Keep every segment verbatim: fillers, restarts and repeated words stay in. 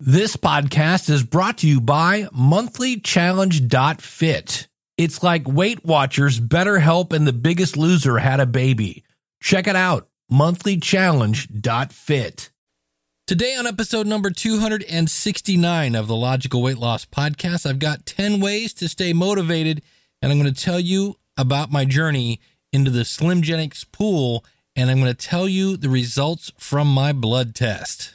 This podcast is brought to you by Monthly Challenge dot fit. It's like Weight Watchers, BetterHelp, and The Biggest Loser had a baby. Check it out, Monthly Challenge dot fit. Today on episode number two sixty-nine of the Logical Weight Loss Podcast, I've got ten ways to stay motivated, and I'm going to tell you about my journey into the Slimgenics pool, and I'm going to tell you the results from my blood test.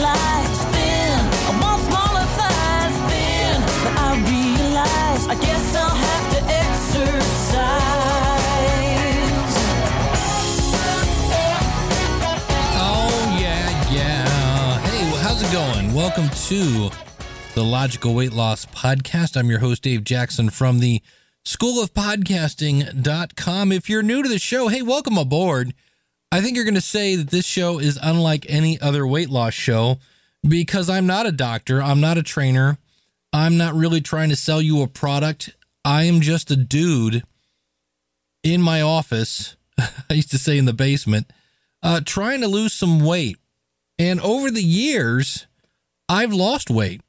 life, thin. I want smaller thighs, thin. But I realize I guess I'll have to exercise. Oh, yeah, yeah. Hey, well, how's it going? Welcome to the Logical Weight Loss Podcast. I'm your host, Dave Jackson, from the school of podcasting dot com. If you're new to the show, hey, welcome aboard. I think you're going to say that this show is unlike any other weight loss show because I'm not a doctor. I'm not a trainer. I'm not really trying to sell you a product. I am just a dude in my office. I used to say in the basement, uh, trying to lose some weight. And over the years, I've lost weight.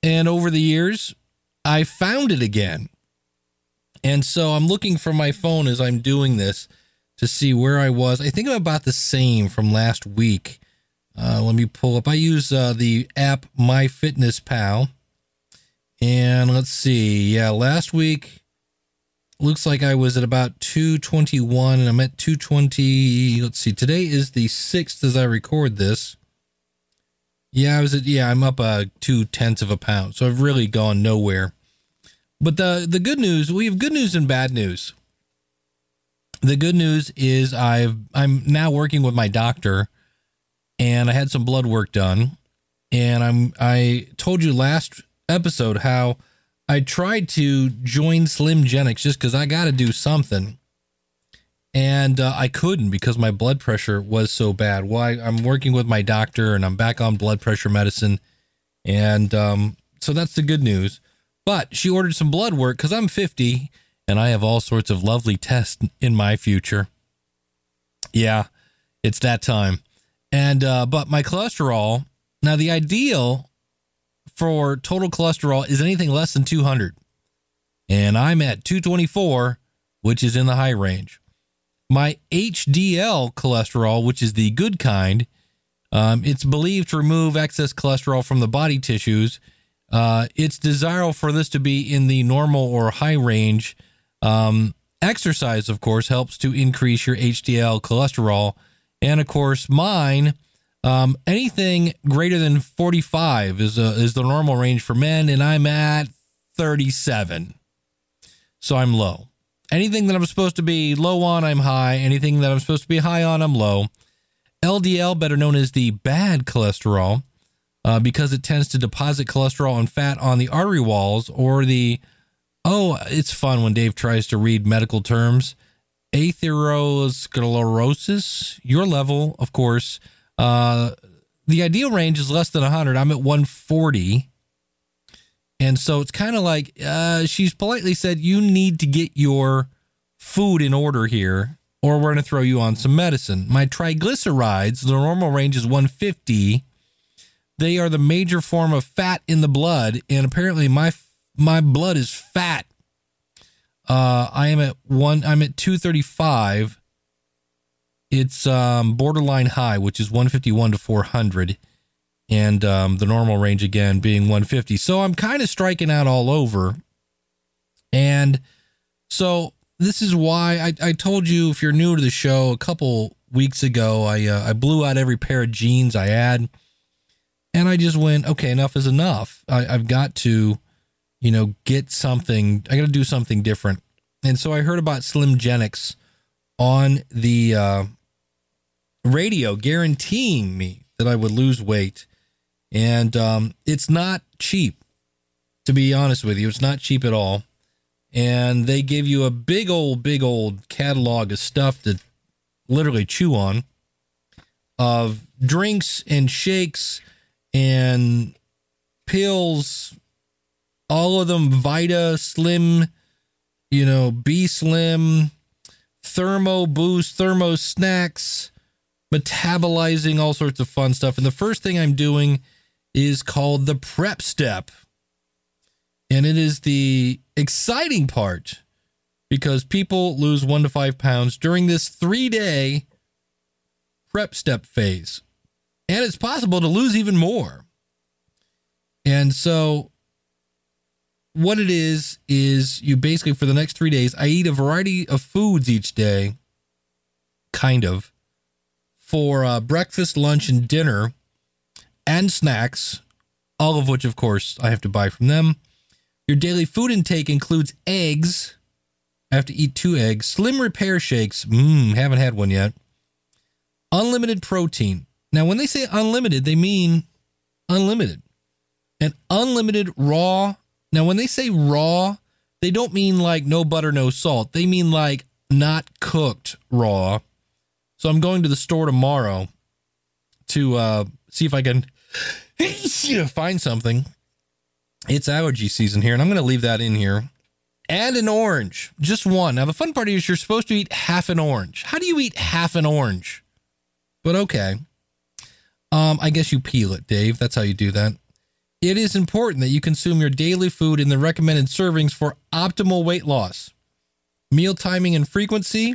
And over the years, I found it again. And so I'm looking for my phone as I'm doing this to see where I was. I think I'm about the same from last week. Uh, let me pull up. I use uh, the app My Fitness Pal. And let's see. Yeah, last week looks like I was at about two twenty-one, and I'm at two twenty. Let's see. Today is the sixth as I record this. Yeah, I was at, yeah, I'm up uh, two tenths of a pound. So I've really gone nowhere. But the, the good news, we have good news and bad news. The good news is I've, I'm now working with my doctor, and I had some blood work done. And I'm, I told you last episode how I tried to join Slimgenics just because I got to do something. And uh, I couldn't because my blood pressure was so bad. Well, I, I'm working with my doctor, and I'm back on blood pressure medicine. And um, so that's the good news. But she ordered some blood work because I'm fifty and I have all sorts of lovely tests in my future. Yeah, it's that time. And uh, but my cholesterol, now the ideal for total cholesterol is anything less than two hundred. And I'm at two twenty-four, which is in the high range. My H D L cholesterol, which is the good kind, um, it's believed to remove excess cholesterol from the body tissues. Uh, it's desirable for this to be in the normal or high range. Um, exercise, of course, helps to increase your H D L cholesterol. And, of course, mine, um, anything greater than forty-five is a, is the normal range for men, and I'm at thirty-seven. So I'm low. Anything that I'm supposed to be low on, I'm high. Anything that I'm supposed to be high on, I'm low. L D L, better known as the bad cholesterol, Uh, because it tends to deposit cholesterol and fat on the artery walls, or the, oh, it's fun when Dave tries to read medical terms, atherosclerosis, your level, of course. Uh, the ideal range is less than one hundred. I'm at one forty. And so it's kind of like, uh, she's politely said, you need to get your food in order here, or we're going to throw you on some medicine. My triglycerides, the normal range is one fifty. They are the major form of fat in the blood, and apparently my my blood is fat. Uh, I am at one. I'm at two thirty-five. It's um, borderline high, which is one fifty-one to four hundred, and um, the normal range again being one fifty. So I'm kind of striking out all over, and So this is why I, I told you, if you're new to the show, a couple weeks ago, I uh, I blew out every pair of jeans I had. And I just went, okay, enough is enough. I, I've got to, you know, get something. I got to do something different. And so I heard about Slimgenics on the uh, radio, guaranteeing me that I would lose weight. And um, it's not cheap, to be honest with you. It's not cheap at all. And they give you a big old, big old catalog of stuff to literally chew on, of drinks and shakes and pills, all of them Vita Slim, you know, B Slim, Thermo Boost, Thermo Snacks, metabolizing, all sorts of fun stuff. And the first thing I'm doing is called the prep step. And it is the exciting part, because people lose one to five pounds during this three-day prep step phase. And it's possible to lose even more. And so what it is, is you basically, for the next three days, I eat a variety of foods each day, kind of, for uh, breakfast, lunch, and dinner, and snacks, all of which, of course, I have to buy from them. Your daily food intake includes eggs. I have to eat two eggs. Slim Repair shakes. Mmm, haven't had one yet. Unlimited protein. Now, when they say unlimited, they mean unlimited. And unlimited raw. Now, when they say raw, they don't mean like no butter, no salt. They mean like not cooked raw. So I'm going to the store tomorrow to uh, see if I can find something. It's allergy season here, and I'm going to leave that in here. And an orange, just one. Now, the fun part is you're supposed to eat half an orange. How do you eat half an orange? But okay. Um, I guess you peel it, Dave. That's how you do that. It is important that you consume your daily food in the recommended servings for optimal weight loss. Meal timing and frequency.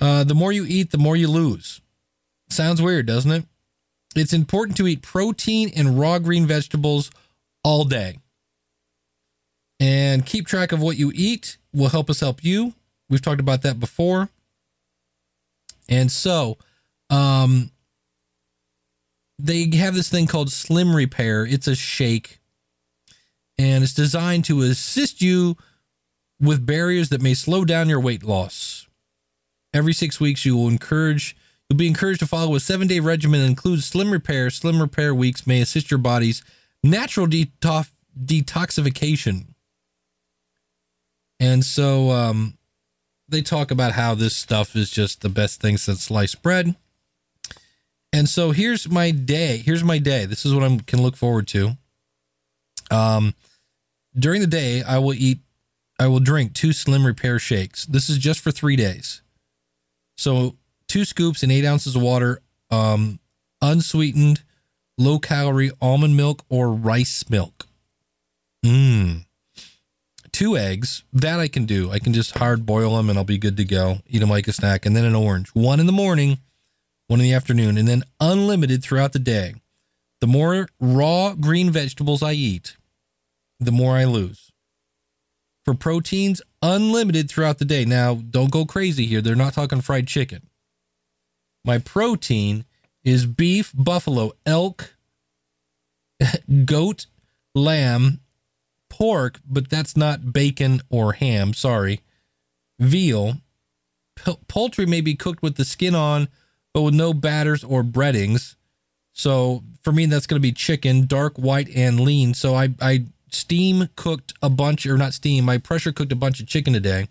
Uh, the more you eat, the more you lose. Sounds weird, doesn't it? It's important to eat protein and raw green vegetables all day. And keep track of what you eat will help us help you. We've talked about that before. And so, um, they have this thing called Slim Repair. It's a shake, and it's designed to assist you with barriers that may slow down your weight loss. Every six weeks, you will encourage, you'll be encouraged to follow a seven-day regimen that includes Slim Repair. Slim Repair weeks may assist your body's natural detox, detoxification. And so um, they talk about how this stuff is just the best thing since sliced bread. And so here's my day. Here's my day. This is what I can look forward to. Um, during the day, I will eat, I will drink two Slim Repair shakes. This is just for three days. So two scoops and eight ounces of water, um, unsweetened, low-calorie almond milk or rice milk. Mmm. Two eggs, that I can do. I can just hard boil them and I'll be good to go. Eat them like a snack. And then an orange. One in the morning, one in the afternoon, and then unlimited throughout the day. The more raw green vegetables I eat, the more I lose. For proteins, unlimited throughout the day. Now, don't go crazy here. They're not talking fried chicken. My protein is beef, buffalo, elk, goat, lamb, pork, but that's not bacon or ham, sorry, veal. P- poultry may be cooked with the skin on, but with no batters or breadings. So for me, that's going to be chicken, dark, white, and lean. So I, I steam cooked a bunch, or not steam, I pressure cooked a bunch of chicken today,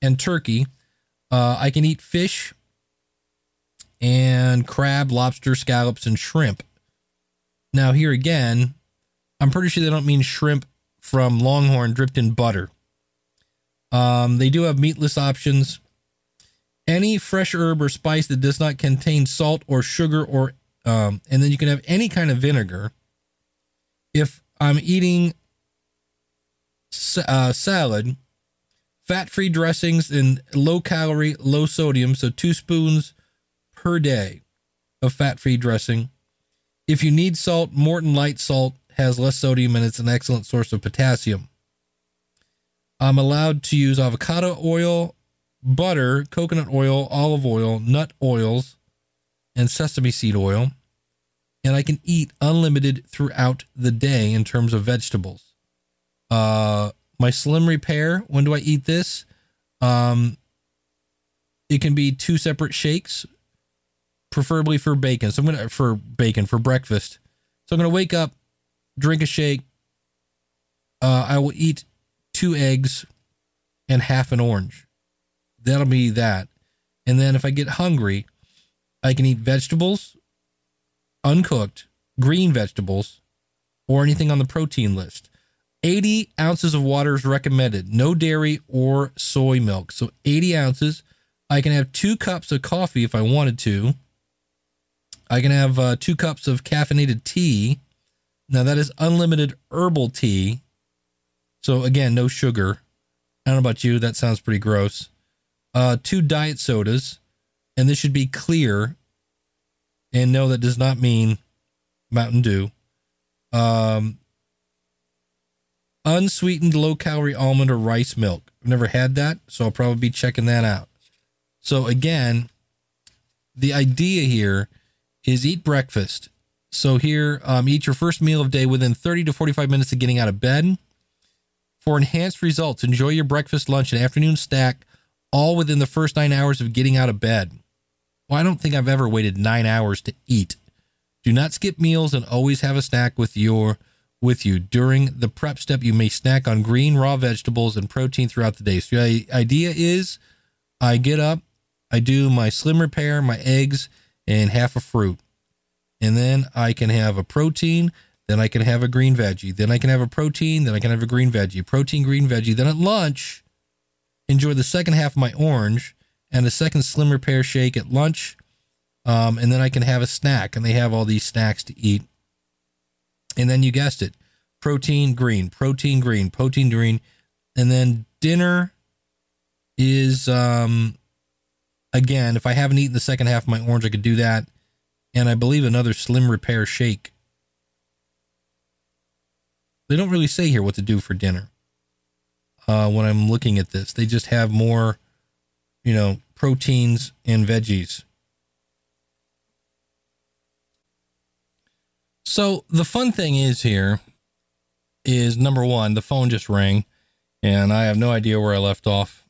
and turkey. Uh, I can eat fish and crab, lobster, scallops, and shrimp. Now here again, I'm pretty sure they don't mean shrimp from Longhorn dripped in butter. Um, they do have meatless options. Any fresh herb or spice that does not contain salt or sugar, or um, and then you can have any kind of vinegar. If I'm eating sa- uh, salad, fat-free dressings and low-calorie, low-sodium, so two spoons per day of fat-free dressing. If you need salt, Morton Light Salt has less sodium and it's an excellent source of potassium. I'm allowed to use avocado oil, butter, coconut oil, olive oil, nut oils, and sesame seed oil. And I can eat unlimited throughout the day in terms of vegetables. Uh, my Slim Repair, when do I eat this? Um, it can be two separate shakes, preferably for bacon. So I'm going to, for bacon, for breakfast. So I'm going to wake up, drink a shake. Uh, I will eat two eggs and half an orange. That'll be that. And then if I get hungry, I can eat vegetables, uncooked, green vegetables, or anything on the protein list. eighty ounces of water is recommended. No dairy or soy milk. So eighty ounces. I can have two cups of coffee if I wanted to. I can have uh, two cups of caffeinated tea. Now that is unlimited herbal tea. So again, no sugar. I don't know about you. That sounds pretty gross. Uh, two diet sodas. And this should be clear. And no, that does not mean Mountain Dew. Um, unsweetened low-calorie almond or rice milk. I've never had that, so I'll probably be checking that out. So again, the idea here is eat breakfast. So here, um, eat your first meal of day within thirty to forty-five minutes of getting out of bed. For enhanced results, enjoy your breakfast, lunch, and afternoon snack all within the first nine hours of getting out of bed. Well, I don't think I've ever waited nine hours to eat. Do not skip meals and always have a snack with your with you. During the prep step, you may snack on green, raw vegetables, and protein throughout the day. So the idea is I get up, I do my Slim Repair, my eggs, and half a fruit. And then I can have a protein, then I can have a green veggie. Then I can have a protein, then I can have a green veggie. Protein, green veggie. Then at lunch, enjoy the second half of my orange and a second Slim Repair shake at lunch. Um, and then I can have a snack, and they have all these snacks to eat. And then you guessed it, protein, green, protein, green, protein, green. And then dinner is, um, again, if I haven't eaten the second half of my orange, I could do that. And I believe another Slim Repair shake. They don't really say here what to do for dinner. Uh, when I'm looking at this, they just have more, you know, proteins and veggies. So the fun thing is here is, number one, the phone just rang and I have no idea where I left off,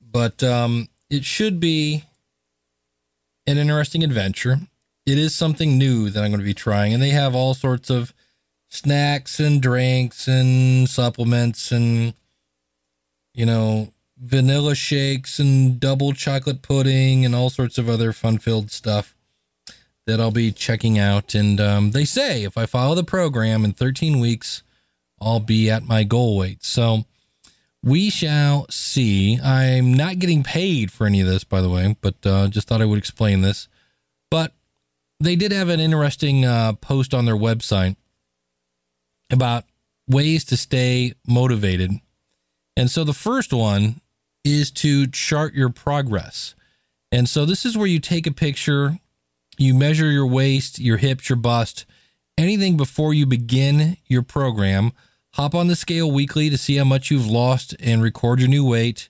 but um, it should be an interesting adventure. It is something new that I'm going to be trying, and they have all sorts of snacks and drinks and supplements and, you know, vanilla shakes and double chocolate pudding and all sorts of other fun-filled stuff that I'll be checking out. And um, they say if I follow the program in thirteen weeks, I'll be at my goal weight. So we shall see. I'm not getting paid for any of this, by the way, but uh, just thought I would explain this. But they did have an interesting uh, post on their website about ways to stay motivated. And so the first one is to chart your progress. And so this is where you take a picture, you measure your waist, your hips, your bust, anything before you begin your program. Hop on the scale weekly to see how much you've lost and record your new weight.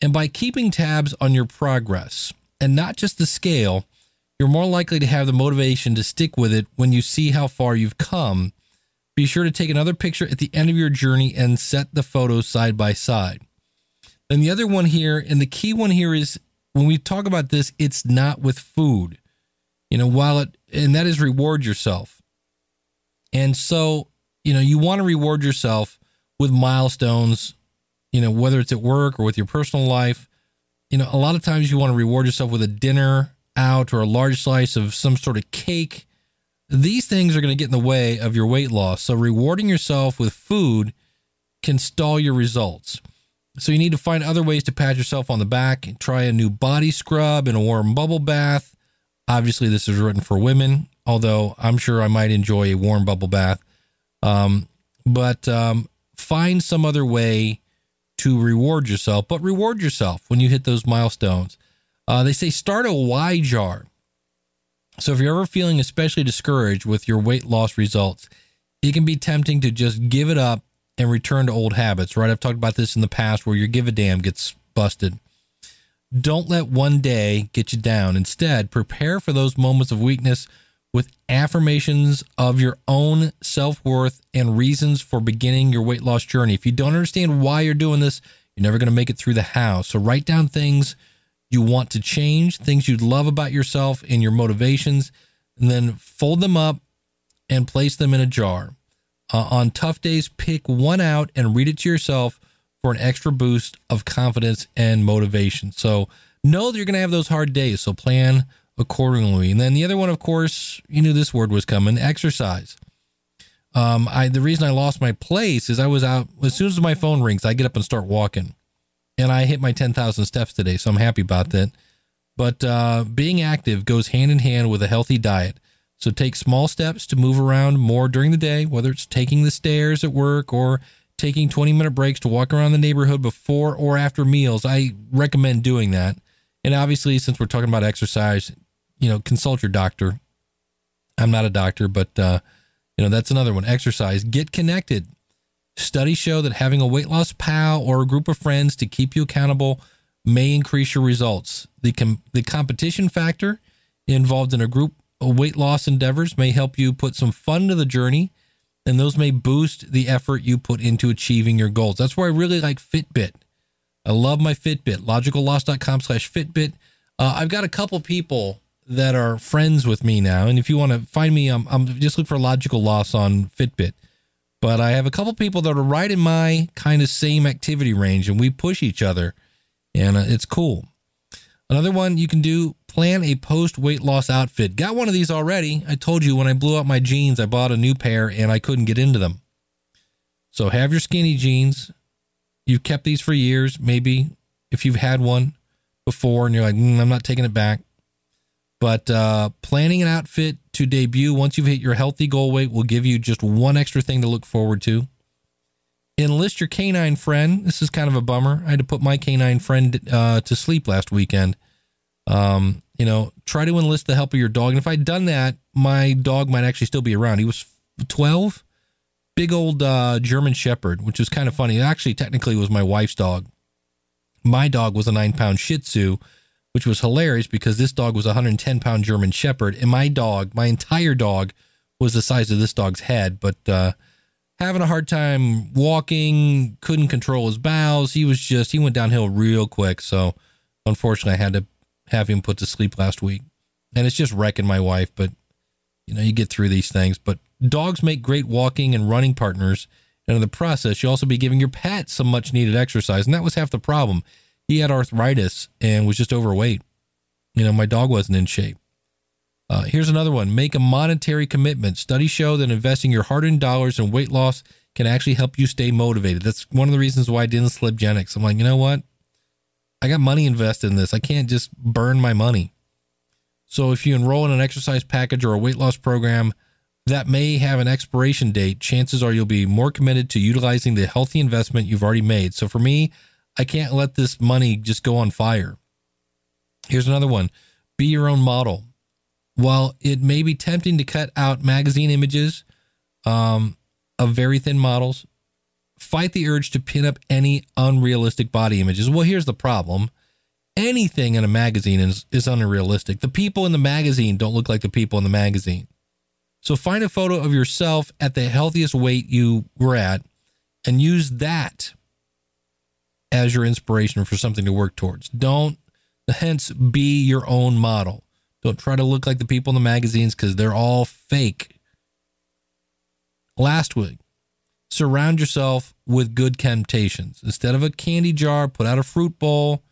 And by keeping tabs on your progress and not just the scale, you're more likely to have the motivation to stick with it when you see how far you've come. Be sure to take another picture at the end of your journey and set the photos side by side. Then the other one here, and the key one here is when we talk about this, it's not with food. You know, while it, and that is reward yourself. And so, you know, you want to reward yourself with milestones, you know, whether it's at work or with your personal life. You know, a lot of times you want to reward yourself with a dinner out or a large slice of some sort of cake. These things are going to get in the way of your weight loss. So rewarding yourself with food can stall your results. So you need to find other ways to pat yourself on the back and try a new body scrub and a warm bubble bath. Obviously, this is written for women, although I'm sure I might enjoy a warm bubble bath. Um, but um, find some other way to reward yourself, but reward yourself when you hit those milestones. Uh, they say start a Y jar. So if you're ever feeling especially discouraged with your weight loss results, it can be tempting to just give it up and return to old habits, right? I've talked about this in the past where your give a damn gets busted. Don't let one day get you down. Instead, prepare for those moments of weakness with affirmations of your own self-worth and reasons for beginning your weight loss journey. If you don't understand why you're doing this, you're never going to make it through the how. So write down things you want to change, things you love about yourself and your motivations, and then fold them up and place them in a jar. Uh, on tough days, pick one out and read it to yourself for an extra boost of confidence and motivation. So know that you're going to have those hard days, so plan accordingly. And then the other one, of course, you knew this word was coming, exercise. Um, I, the reason I lost my place is I was out, as soon as my phone rings, I get up and start walking. And I hit my ten thousand steps today, so I'm happy about that. But uh, being active goes hand in hand with a healthy diet. So take small steps to move around more during the day, whether it's taking the stairs at work or taking twenty-minute breaks to walk around the neighborhood before or after meals. I recommend doing that. And obviously, since we're talking about exercise, you know, consult your doctor. I'm not a doctor, but, uh, you know, that's another one. Exercise. Get connected. Studies show that having a weight loss pal or a group of friends to keep you accountable may increase your results. The com- the competition factor involved in a group of weight loss endeavors may help you put some fun to the journey, and those may boost the effort you put into achieving your goals. That's where I really like Fitbit. I love my Fitbit, logical loss dot com slash Fitbit. Uh, I've got a couple people that are friends with me now, and if you want to find me, I'm, I'm just look for Logical Loss on Fitbit. But I have a couple people that are right in my kind of same activity range, and we push each other, and uh, it's cool. Another one you can do, plan a post-weight loss outfit. Got one of these already. I told you when I blew out my jeans, I bought a new pair, and I couldn't get into them. So have your skinny jeans. You've kept these for years, maybe, if you've had one before, and you're like, mm, I'm not taking it back. But uh, planning an outfit to debut once you've hit your healthy goal weight will give you just one extra thing to look forward to. Enlist your canine friend. This is kind of a bummer. I had to put my canine friend uh, to sleep last weekend. Um, you know, try to enlist the help of your dog. And if I'd done that, my dog might actually still be around. He was twelve, big old uh, German Shepherd, which was kind of funny. It actually technically was my wife's dog. My dog was a nine-pound Shih Tzu, which was hilarious because this dog was a one hundred ten pound German Shepherd. And my dog, my entire dog, was the size of this dog's head. But uh, having a hard time walking, couldn't control his bowels. He was just, he went downhill real quick. So unfortunately, I had to have him put to sleep last week. And it's just wrecking my wife. But, you know, you get through these things. But dogs make great walking and running partners. And in the process, you'll also be giving your pet some much needed exercise. And that was half the problem. He had arthritis and was just overweight. You know, my dog wasn't in shape. Uh, here's another one. Make a monetary commitment. Studies show that investing your hard-earned dollars in weight loss can actually help you stay motivated. That's one of the reasons why I did Slimgenics. I'm like, you know what? I got money invested in this. I can't just burn my money. So if you enroll in an exercise package or a weight loss program that may have an expiration date, chances are you'll be more committed to utilizing the healthy investment you've already made. So for me, I can't let this money just go on fire. Here's another one. Be your own model. While it may be tempting to cut out magazine images um, of very thin models, fight the urge to pin up any unrealistic body images. Well, here's the problem. Anything in a magazine is, is unrealistic. The people in the magazine don't look like the people in the magazine. So find a photo of yourself at the healthiest weight you were at and use that as your inspiration for something to work towards. Don't, hence, be your own model. Don't try to look like the people in the magazines because they're all fake. Last week, surround yourself with good temptations. Instead of a candy jar, put out a fruit bowl,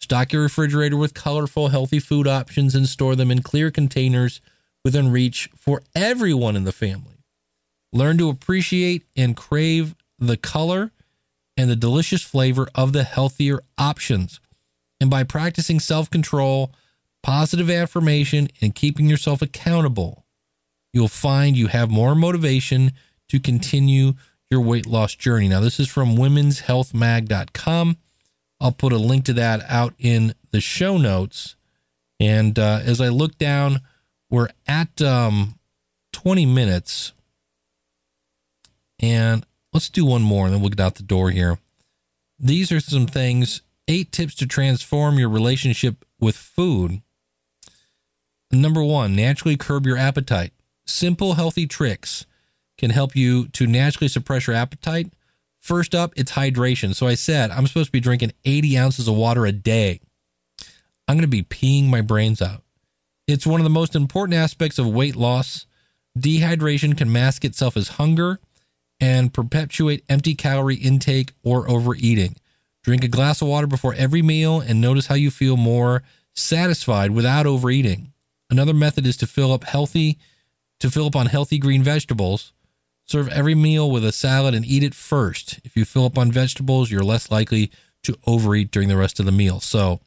stock your refrigerator with colorful, healthy food options, and store them in clear containers within reach for everyone in the family. Learn to appreciate and crave the color and the delicious flavor of the healthier options. And by practicing self-control, positive affirmation, and keeping yourself accountable, you'll find you have more motivation to continue your weight loss journey. Now, this is from women's health mag dot com. I'll put a link to that out in the show notes. And uh, as I look down, we're at um, twenty minutes. And Let's do one more and then we'll get out the door here. These are some things, eight tips to transform your relationship with food. Number one, naturally curb your appetite. Simple, healthy tricks can help you to naturally suppress your appetite. First up, it's hydration. So I said, I'm supposed to be drinking eighty ounces of water a day. I'm going to be peeing my brains out. It's one of the most important aspects of weight loss. Dehydration can mask itself as hunger and perpetuate empty calorie intake or overeating. Drink a glass of water before every meal and notice how you feel more satisfied without overeating. Another method is to fill up healthy, to fill up on healthy green vegetables. Serve every meal with a salad and eat it first. If you fill up on vegetables, you're less likely to overeat during the rest of the meal. So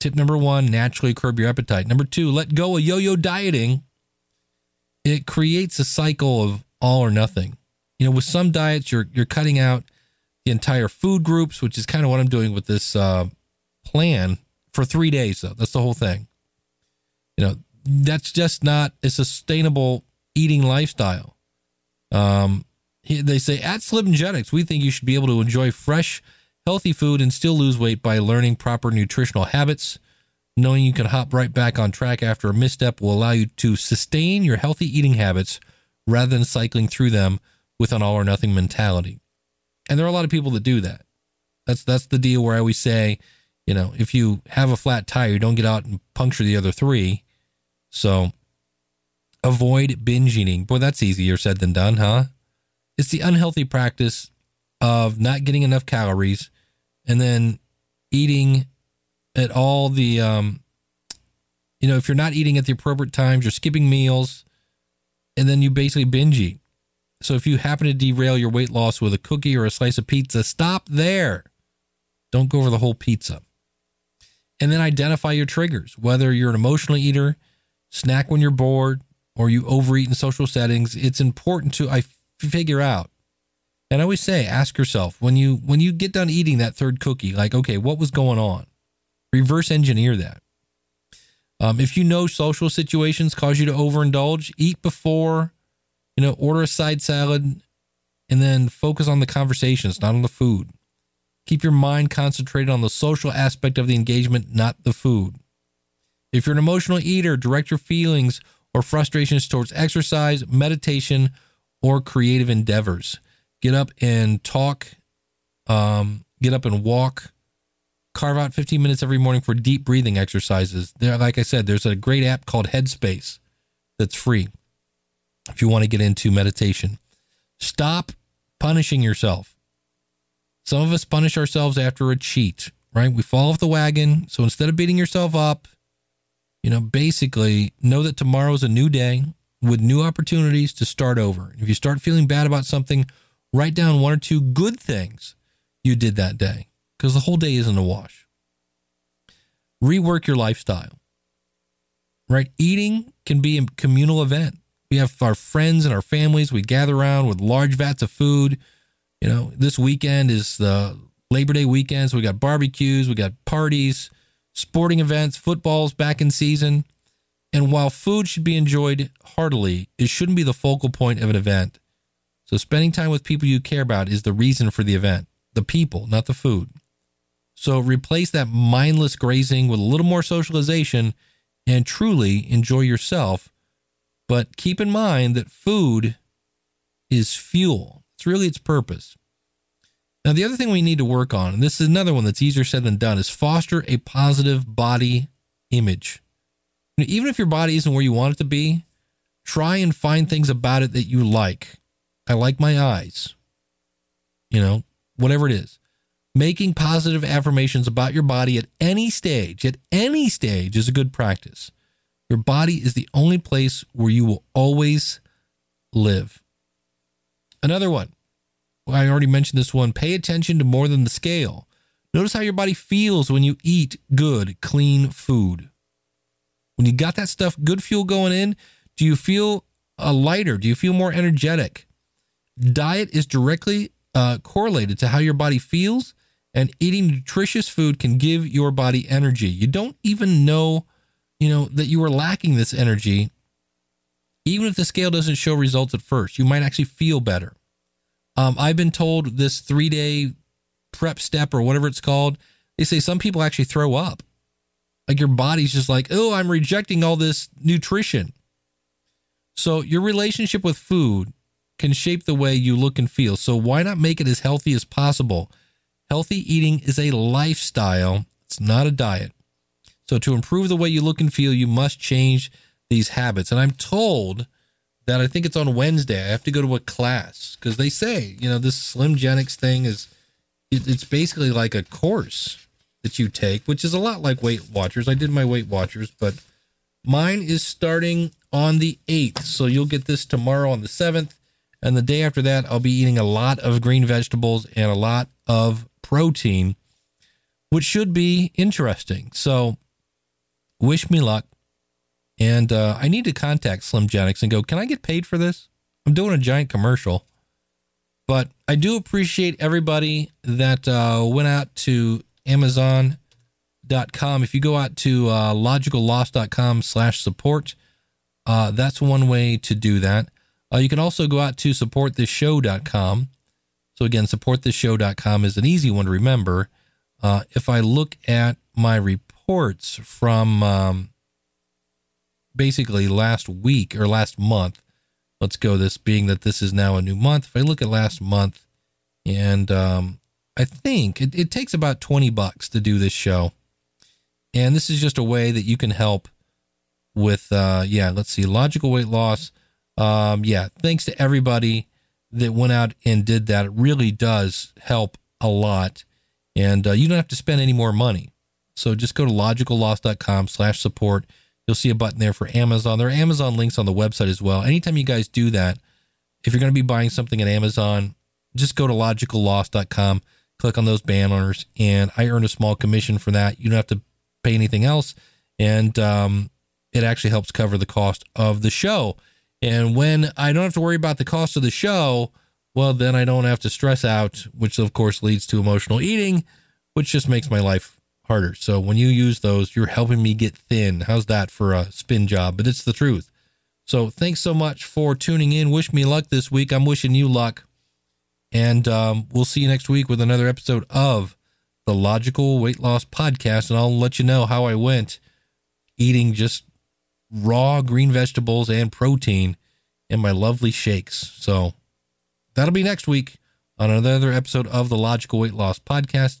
tip number one, naturally curb your appetite. Number two, let go of yo-yo dieting. It creates a cycle of all or nothing. You know, with some diets, you're you're cutting out the entire food groups, which is kind of what I'm doing with this uh, plan for three days, though. That's the whole thing. You know, that's just not a sustainable eating lifestyle. Um, they say, at Slimgenics, we think you should be able to enjoy fresh, healthy food and still lose weight by learning proper nutritional habits. Knowing you can hop right back on track after a misstep will allow you to sustain your healthy eating habits rather than cycling through them with an all or nothing mentality. And there are a lot of people that do that. That's that's the deal where I always say, you know, if you have a flat tire, you don't get out and puncture the other three. So avoid binge eating. Boy, that's easier said than done, huh? It's the unhealthy practice of not getting enough calories and then eating at all the, um, you know, if you're not eating at the appropriate times, you're skipping meals and then you basically binge eat. So if you happen to derail your weight loss with a cookie or a slice of pizza, stop there. Don't go over the whole pizza. And then identify your triggers, whether you're an emotional eater, snack when you're bored, or you overeat in social settings. It's important to I figure out. And I always say, ask yourself, when you when you get done eating that third cookie, like, okay, what was going on? Reverse engineer that. Um, if you know social situations cause you to overindulge, eat before. You know, order a side salad and then focus on the conversations, not on the food. Keep your mind concentrated on the social aspect of the engagement, not the food. If you're an emotional eater, direct your feelings or frustrations towards exercise, meditation, or creative endeavors. Get up and talk. Um, get up and walk. Carve out fifteen minutes every morning for deep breathing exercises. There, like I said, there's a great app called Headspace that's free. If you want to get into meditation, stop punishing yourself. Some of us punish ourselves after a cheat, right? We fall off the wagon. So instead of beating yourself up, you know, basically know that tomorrow's a new day with new opportunities to start over. If you start feeling bad about something, write down one or two good things you did that day because the whole day isn't a wash. Rework your lifestyle, right? Eating can be a communal event. We have our friends and our families. We gather around with large vats of food. You know, this weekend is the Labor Day weekend. So we got barbecues, we got parties, sporting events, football's back in season. And while food should be enjoyed heartily, it shouldn't be the focal point of an event. So spending time with people you care about is the reason for the event, the people, not the food. So replace that mindless grazing with a little more socialization and truly enjoy yourself. But keep in mind that food is fuel. It's really its purpose. Now, the other thing we need to work on, and this is another one that's easier said than done, is foster a positive body image. Now, even if your body isn't where you want it to be, try and find things about it that you like. I like my eyes, you know, whatever it is. Making positive affirmations about your body at any stage, at any stage is a good practice. Your body is the only place where you will always live. Another one. I already mentioned this one. Pay attention to more than the scale. Notice how your body feels when you eat good, clean food. When you got that stuff, good fuel going in, do you feel uh, lighter? Do you feel more energetic? Diet is directly uh, correlated to how your body feels, and eating nutritious food can give your body energy. You don't even know you know, that you are lacking this energy. Even if the scale doesn't show results at first, you might actually feel better. Um, I've been told this three-day prep step or whatever it's called, they say some people actually throw up. Like your body's just like, oh, I'm rejecting all this nutrition. So your relationship with food can shape the way you look and feel. So why not make it as healthy as possible? Healthy eating is a lifestyle. It's not a diet. So to improve the way you look and feel, you must change these habits. And I'm told that, I think it's on Wednesday, I have to go to a class because they say, you know, this Slimgenics thing is, it, it's basically like a course that you take, which is a lot like Weight Watchers. I did my Weight Watchers, but mine is starting on the eighth. So you'll get this tomorrow on the seventh. And the day after that, I'll be eating a lot of green vegetables and a lot of protein, which should be interesting. So wish me luck. And uh, I need to contact Slimgenics and go, can I get paid for this? I'm doing a giant commercial. But I do appreciate everybody that uh, went out to Amazon dot com. If you go out to uh, logical loss dot com slash support, uh, that's one way to do that. Uh, you can also go out to support this show dot com. So again, support this show dot com is an easy one to remember. Uh, if I look at my reports from... Um, basically last week or last month, let's go this being that this is now a new month. If I look at last month, and um, I think it, it takes about twenty bucks to do this show. And this is just a way that you can help with, uh, yeah, let's see, logical weight loss. Um, yeah, thanks to everybody that went out and did that. It really does help a lot. And uh, you don't have to spend any more money. So just go to logical loss dot com slash support. You'll see a button there for Amazon. There are Amazon links on the website as well. Anytime you guys do that, if you're going to be buying something at Amazon, just go to logical loss dot com, click on those banners, and I earn a small commission for that. You don't have to pay anything else, and um, it actually helps cover the cost of the show. And when I don't have to worry about the cost of the show, well, then I don't have to stress out, which, of course, leads to emotional eating, which just makes my life harder. So when you use those, you're helping me get thin. How's that for a spin job? But it's the truth. So thanks so much for tuning in. Wish me luck this week. I'm wishing you luck. And um, we'll see you next week with another episode of the Logical Weight Loss Podcast. And I'll let you know how I went eating just raw green vegetables and protein and my lovely shakes. So that'll be next week on another episode of the Logical Weight Loss Podcast.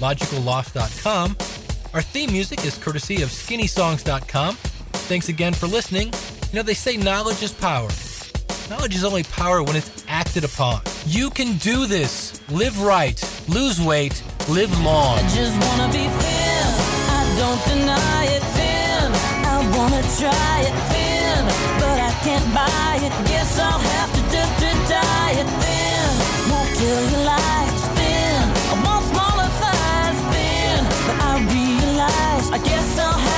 logical loss dot com. Our theme music is courtesy of skinny songs dot com. Thanks again for listening. You know, they say knowledge is power. Knowledge is only power when it's acted upon. You can do this. Live right. Lose weight. Live long. I just want to be thin. I don't deny it. Thin. I want to try it. Thin. But I can't buy it. Guess I'll have to dip to diet. Thin. Won't kill your life. Thin. I want smaller thighs. I realize I guess I'll have